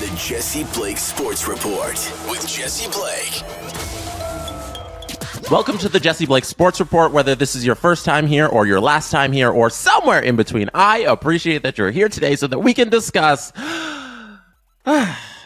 The Jesse Blake Sports Report with Jesse Blake. Welcome to the Jesse Blake Sports Report. Whether this is your first time here or your last time here or somewhere in between, I appreciate that you're here today so that we can discuss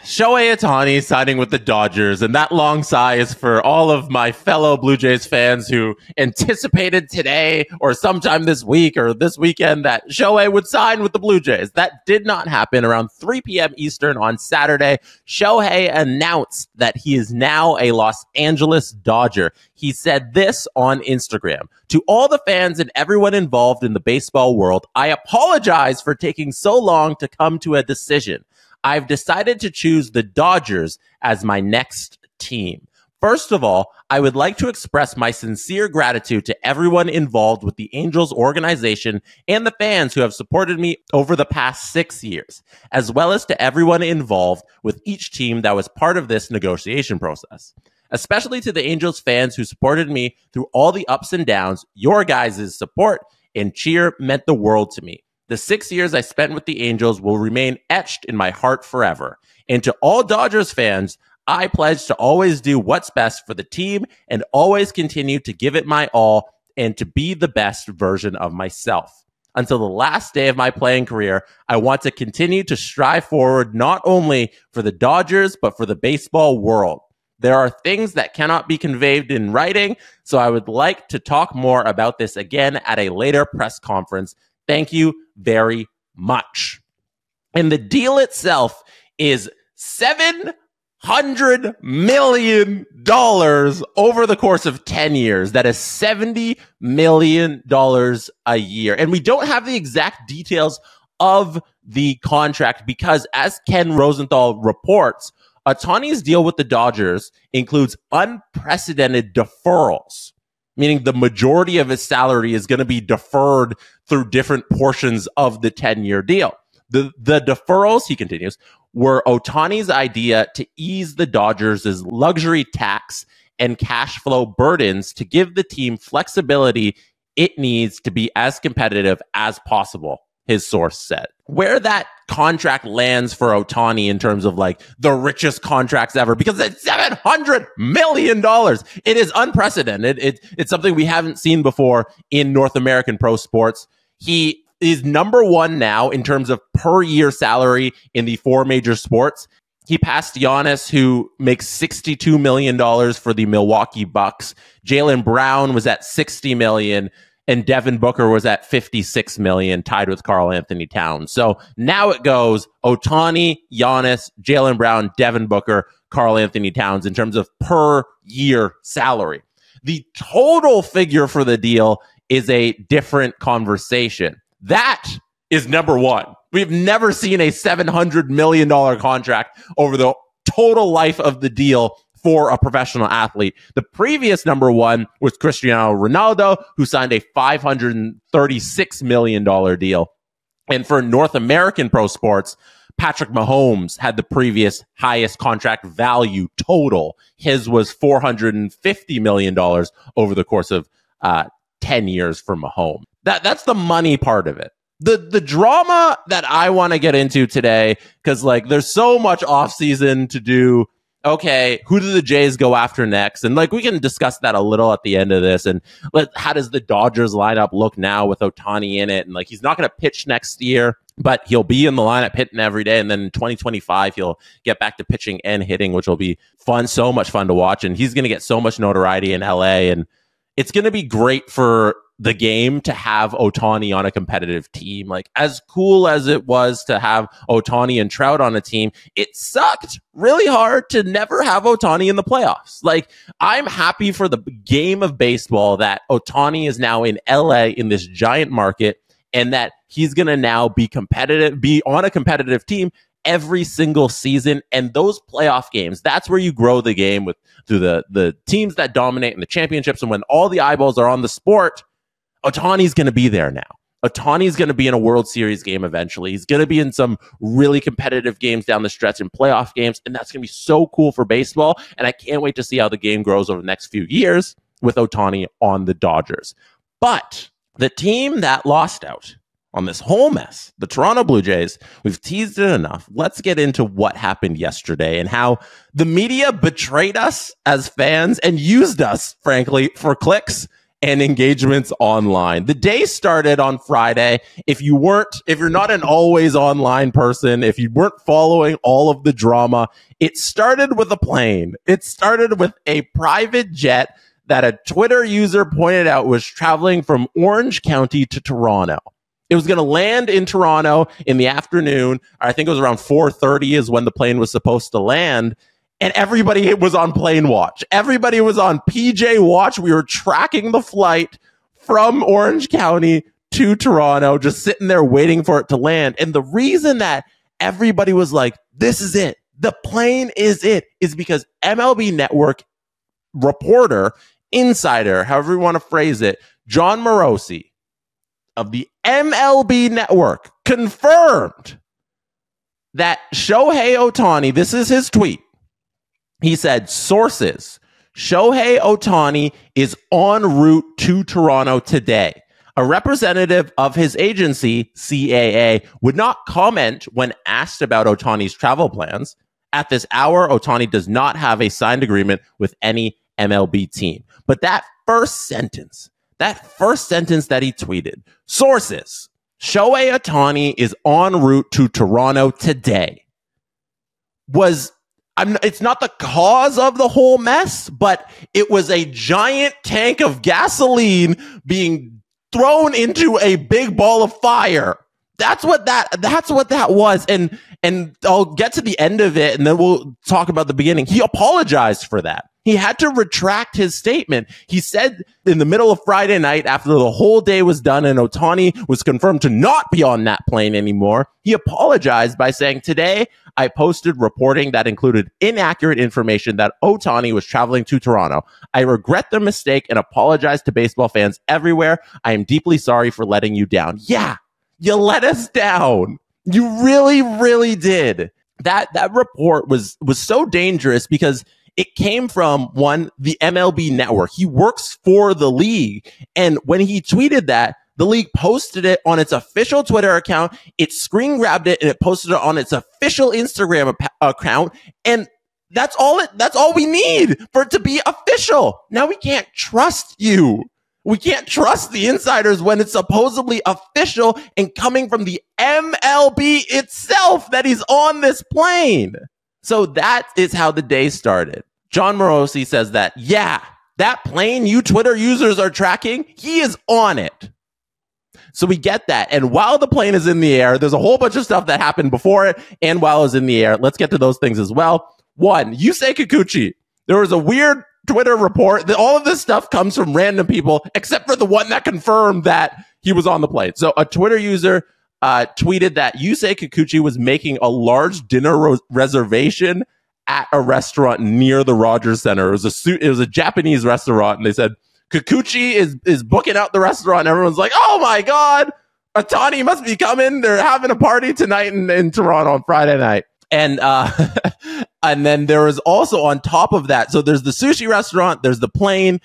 Shohei Ohtani signing with the Dodgers, and that long sigh is for all of my fellow Blue Jays fans who anticipated today or sometime this week or this weekend that Shohei would sign with the Blue Jays. That did not happen. Around 3 p.m. Eastern on Saturday, Shohei announced that he is now a Los Angeles Dodger. He said this on Instagram: "To all the fans and everyone involved in the baseball world, I apologize for taking so long to come to a decision. I've decided to choose the Dodgers as my next team. First of all, I would like to express my sincere gratitude to everyone involved with the Angels organization and the fans who have supported me over the past 6 years, as well as to everyone involved with each team that was part of this negotiation process. Especially to the Angels fans who supported me through all the ups and downs, your guys' support and cheer meant the world to me. The 6 years I spent with the Angels will remain etched in my heart forever. And to all Dodgers fans, I pledge to always do what's best for the team and always continue to give it my all and to be the best version of myself. Until the last day of my playing career, I want to continue to strive forward not only for the Dodgers, but for the baseball world. There are things that cannot be conveyed in writing, so I would like to talk more about this again at a later press conference. Thank you very much." And the deal itself is $700 million over the course of 10 years. That is $70 million a year. And we don't have the exact details of the contract because, as Ken Rosenthal reports, Ohtani's deal with the Dodgers includes unprecedented deferrals, meaning the majority of his salary is going to be deferred through different portions of the 10-year deal. The deferrals, he continues, were Ohtani's idea to ease the Dodgers' luxury tax and cash flow burdens to give the team flexibility it needs to be as competitive as possible, his source said. Where that contract lands for Ohtani in terms of like the richest contracts ever, because it's $700 million. It is unprecedented. It's something we haven't seen before in North American pro sports. He is number one now in terms of per year salary in the four major sports. He passed Giannis, who makes $62 million for the Milwaukee Bucks. Jaylen Brown was at $60 million. And Devin Booker was at $56 million, tied with Karl Anthony Towns. So now it goes Ohtani, Giannis, Jaylen Brown, Devin Booker, Karl Anthony Towns in terms of per year salary. The total figure for the deal is a different conversation. That is number one. We've never seen a $700 million contract over the total life of the deal for a professional athlete. The previous number one was Cristiano Ronaldo, who signed a $536 million deal. And for North American pro sports, Patrick Mahomes had the previous highest contract value total. His was $450 million over the course of 10 years for Mahomes. That's the money part of it. The drama that I want to get into today, because like there's so much offseason to do. Okay, who do the Jays go after next? And like we can discuss that a little at the end of this. And how does the Dodgers lineup look now with Ohtani in it? And like he's not going to pitch next year, but he'll be in the lineup hitting every day. And then in 2025, he'll get back to pitching and hitting, which will be fun, so much fun to watch. And he's going to get so much notoriety in LA. And it's going to be great for the game to have Ohtani on a competitive team. Like, as cool as it was to have Ohtani and Trout on a team, it sucked really hard to never have Ohtani in the playoffs. Like, I'm happy for the game of baseball that Ohtani is now in LA in this giant market and that he's going to now be competitive, be on a competitive team every single season. And those playoff games, that's where you grow the game with through the teams that dominate in the championships. And when all the eyeballs are on the sport, Ohtani's going to be there now. Ohtani's going to be in a World Series game eventually. He's going to be in some really competitive games down the stretch and playoff games, and that's going to be so cool for baseball, and I can't wait to see how the game grows over the next few years with Ohtani on the Dodgers. But the team that lost out on this whole mess, the Toronto Blue Jays. We've teased it enough. Let's get into what happened yesterday and how the media betrayed us as fans and used us, frankly, for clicks and engagements online. The day started on Friday. If you're not an always online person, if you weren't following all of the drama, it started with a plane. It started with a private jet that a Twitter user pointed out was traveling from Orange County to Toronto. It was going to land in Toronto in the afternoon. I think it was around 4:30 is when the plane was supposed to land. And everybody was on plane watch. Everybody was on PJ watch. We were tracking the flight from Orange County to Toronto, just sitting there waiting for it to land. And the reason that everybody was like, this is it, the plane is it, is because MLB Network reporter, insider, however you want to phrase it, Jon Morosi of the MLB Network confirmed that Shohei Ohtani, this is his tweet, he said, sources, Shohei Ohtani is en route to Toronto today. A representative of his agency, CAA, would not comment when asked about Ohtani's travel plans. At this hour, Ohtani does not have a signed agreement with any MLB team. But that first sentence that he tweeted, sources, Shohei Ohtani is en route to Toronto today, it's not the cause of the whole mess, but it was a giant tank of gasoline being thrown into a big ball of fire. That's what that was. And I'll get to the end of it, and then we'll talk about the beginning. He apologized for that. He had to retract his statement. He said in the middle of Friday night, after the whole day was done and Ohtani was confirmed to not be on that plane anymore, he apologized by saying, today I posted reporting that included inaccurate information that Ohtani was traveling to Toronto. I regret the mistake and apologize to baseball fans everywhere. I am deeply sorry for letting you down. Yeah, you let us down. You really, really did. That report was so dangerous because it came from, one, the MLB Network. He works for the league. And when he tweeted that, the league posted it on its official Twitter account. It screen grabbed it and it posted it on its official Instagram account. And that's all we need for it to be official. Now we can't trust you. We can't trust the insiders when it's supposedly official and coming from the MLB itself that he's on this plane. So that is how the day started. Jon Morosi says that, yeah, that plane you Twitter users are tracking, he is on it. So we get that. And while the plane is in the air, there's a whole bunch of stuff that happened before it and while it was in the air. Let's get to those things as well. One, Yusei Kikuchi. There was a weird Twitter report that all of this stuff comes from random people, except for the one that confirmed that he was on the plane. So a Twitter user tweeted that Yusei Kikuchi was making a large dinner reservation at a restaurant near the Rogers Center. It was a Japanese restaurant, and they said Kikuchi is booking out the restaurant. And everyone's like, "Oh my god, Ohtani must be coming. They're having a party tonight in Toronto on Friday night." And and then there was also on top of that. So there's the sushi restaurant. There's the plane.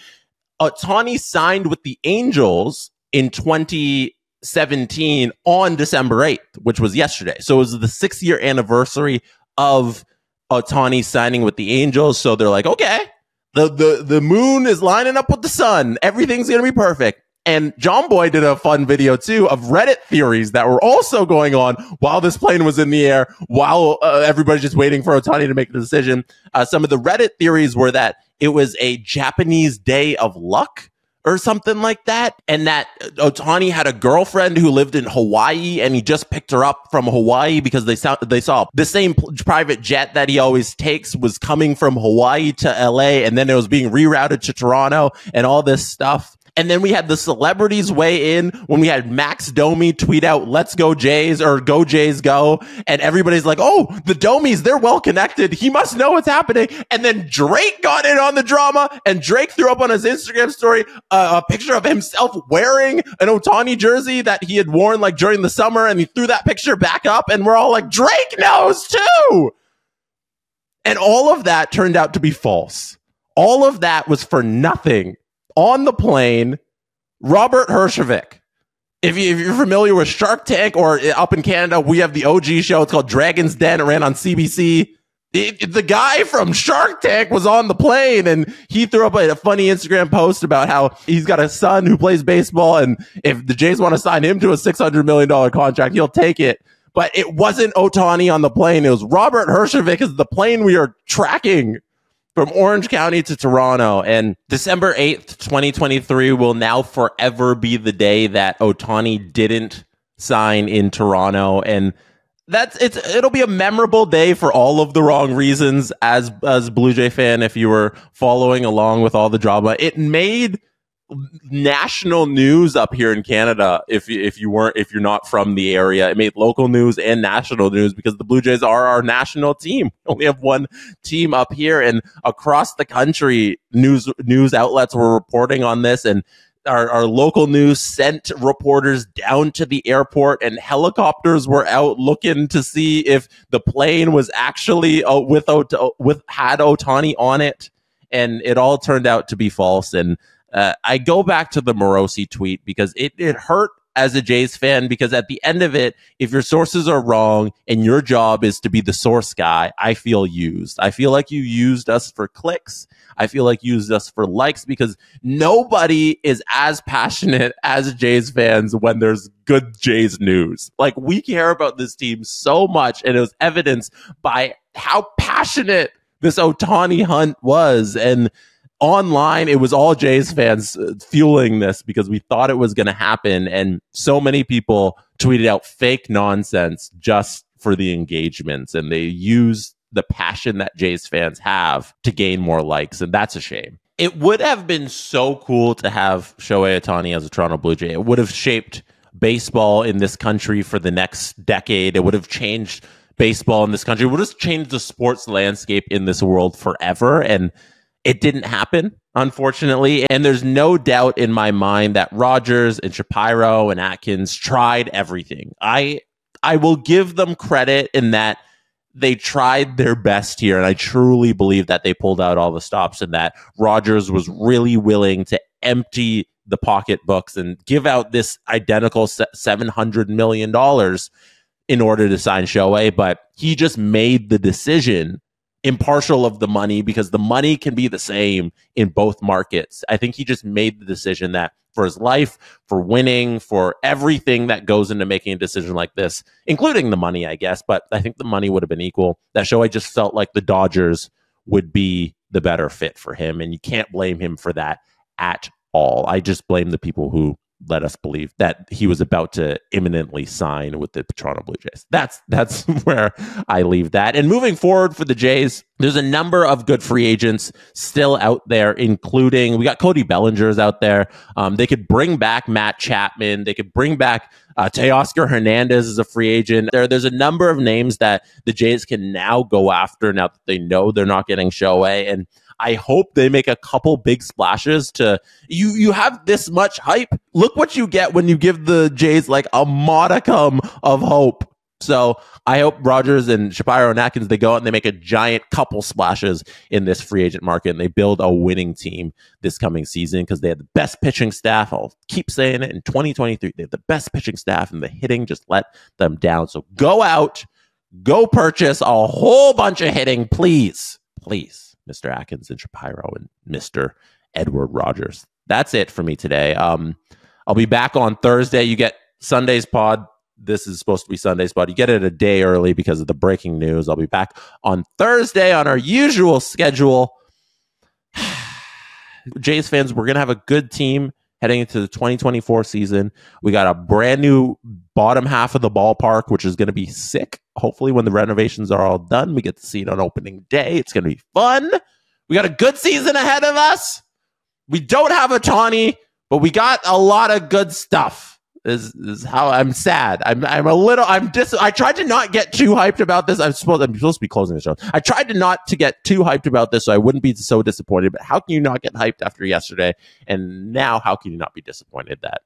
Ohtani signed with the Angels in 2017 on December 8th, which was yesterday. So it was the 6-year anniversary of Ohtani signing with the Angels. So they're like, okay, the moon is lining up with the sun. Everything's going to be perfect. And John Boy did a fun video too of Reddit theories that were also going on while this plane was in the air, while everybody's just waiting for Ohtani to make the decision. Some of the Reddit theories were that it was a Japanese day of luck or something like that, and that Ohtani had a girlfriend who lived in Hawaii, and he just picked her up from Hawaii because they saw the same private jet that he always takes was coming from Hawaii to LA, and then it was being rerouted to Toronto and all this stuff. And then we had the celebrities weigh in when we had Max Domi tweet out, let's go Jays, or go Jays go. And everybody's like, oh, the Domis, they're well connected. He must know what's happening. And then Drake got in on the drama, and Drake threw up on his Instagram story a picture of himself wearing an Ohtani jersey that he had worn like during the summer. And he threw that picture back up, and we're all like, Drake knows too. And all of that turned out to be false. All of that was for nothing. On the plane, Robert Herjavec, If you're familiar with Shark Tank, or up in Canada, we have the OG show. It's called Dragon's Den. It ran on CBC. The guy from Shark Tank was on the plane, and he threw up a funny Instagram post about how he's got a son who plays baseball, and if the Jays want to sign him to a $600 million contract, he'll take it. But it wasn't Ohtani on the plane. It was Robert Herjavec is the plane we are tracking from Orange County to Toronto. And December 8th, 2023 will now forever be the day that Ohtani didn't sign in Toronto. And it'll be a memorable day for all of the wrong reasons. As a Blue Jay fan, if you were following along with all the drama, it made national news up here in Canada. If you're not from the area, it made local news and national news because the Blue Jays are our national team. We only have one team up here, and across the country, news outlets were reporting on this, and our local news sent reporters down to the airport, and helicopters were out looking to see if the plane was actually had Ohtani on it, and it all turned out to be false. And I go back to the Morosi tweet because it hurt as a Jays fan, because at the end of it, if your sources are wrong and your job is to be the source guy, I feel used. I feel like you used us for clicks. I feel like you used us for likes, because nobody is as passionate as Jays fans when there's good Jays news. Like, we care about this team so much, and it was evidenced by how passionate this Ohtani hunt was. And online, it was all Jays fans fueling this because we thought it was going to happen. And so many people tweeted out fake nonsense just for the engagements. And they used the passion that Jays fans have to gain more likes. And that's a shame. It would have been so cool to have Shohei Ohtani as a Toronto Blue Jay. It would have shaped baseball in this country for the next decade. It would have changed baseball in this country. It would have changed the sports landscape in this world forever. And it didn't happen, unfortunately, and there's no doubt in my mind that Rogers and Shapiro and Atkins tried everything. I will give them credit in that they tried their best here, and I truly believe that they pulled out all the stops and that Rogers was really willing to empty the pocketbooks and give out this identical $700 million in order to sign Shohei, but he just made the decision impartial of the money, because the money can be the same in both markets. I think he just made the decision that for his life, for winning, for everything that goes into making a decision like this, including the money, I guess, but I think the money would have been equal, that Shohei just felt like the Dodgers would be the better fit for him, and you can't blame him for that at all. I just blame the people who let us believe that he was about to imminently sign with the Toronto Blue Jays. That's where I leave that. And moving forward for the Jays, there's a number of good free agents still out there, including we got Cody Bellinger's out there. They could bring back Matt Chapman. They could bring back Teoscar Hernandez as a free agent. There's a number of names that the Jays can now go after now that they know they're not getting Shohei. And I hope they make a couple big splashes to you have this much hype. Look what you get when you give the Jays like a modicum of hope. So I hope Rogers and Shapiro and Atkins, they go out and they make a giant couple splashes in this free agent market, and they build a winning team this coming season because they had the best pitching staff. I'll keep saying it. In 2023, they had the best pitching staff, and the hitting just let them down. So go out, go purchase a whole bunch of hitting, please, please. Mr. Atkins and Shapiro and Mr. Edward Rogers. That's it for me today. I'll be back on Thursday. You get Sunday's pod. This is supposed to be Sunday's pod. You get it a day early because of the breaking news. I'll be back on Thursday on our usual schedule. Jays fans, we're going to have a good team heading into the 2024 season. We got a brand new bottom half of the ballpark, which is going to be sick. Hopefully when the renovations are all done, we get to see it on opening day. It's going to be fun. We got a good season ahead of us. We don't have Ohtani, but we got a lot of good stuff. This is how I'm sad. I tried to not get too hyped about this. I'm supposed to be closing the show. I tried to not to get too hyped about this so I wouldn't be so disappointed, but how can you not get hyped after yesterday? And now how can you not be disappointed that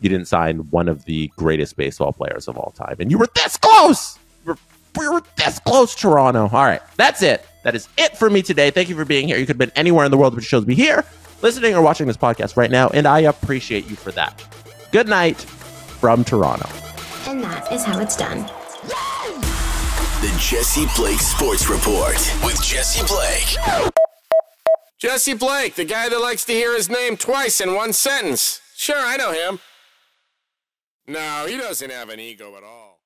you didn't sign one of the greatest baseball players of all time? And you were this close. We were this close, Toronto. All right, that's it. That is it for me today. Thank you for being here. You could have been anywhere in the world, but you chose to be here, listening or watching this podcast right now, and I appreciate you for that. Good night. from Toronto. And that is how it's done. The Jesse Blake Sports Report with Jesse Blake. Jesse Blake, the guy that likes to hear his name twice in one sentence. Sure, I know him. No, he doesn't have an ego at all.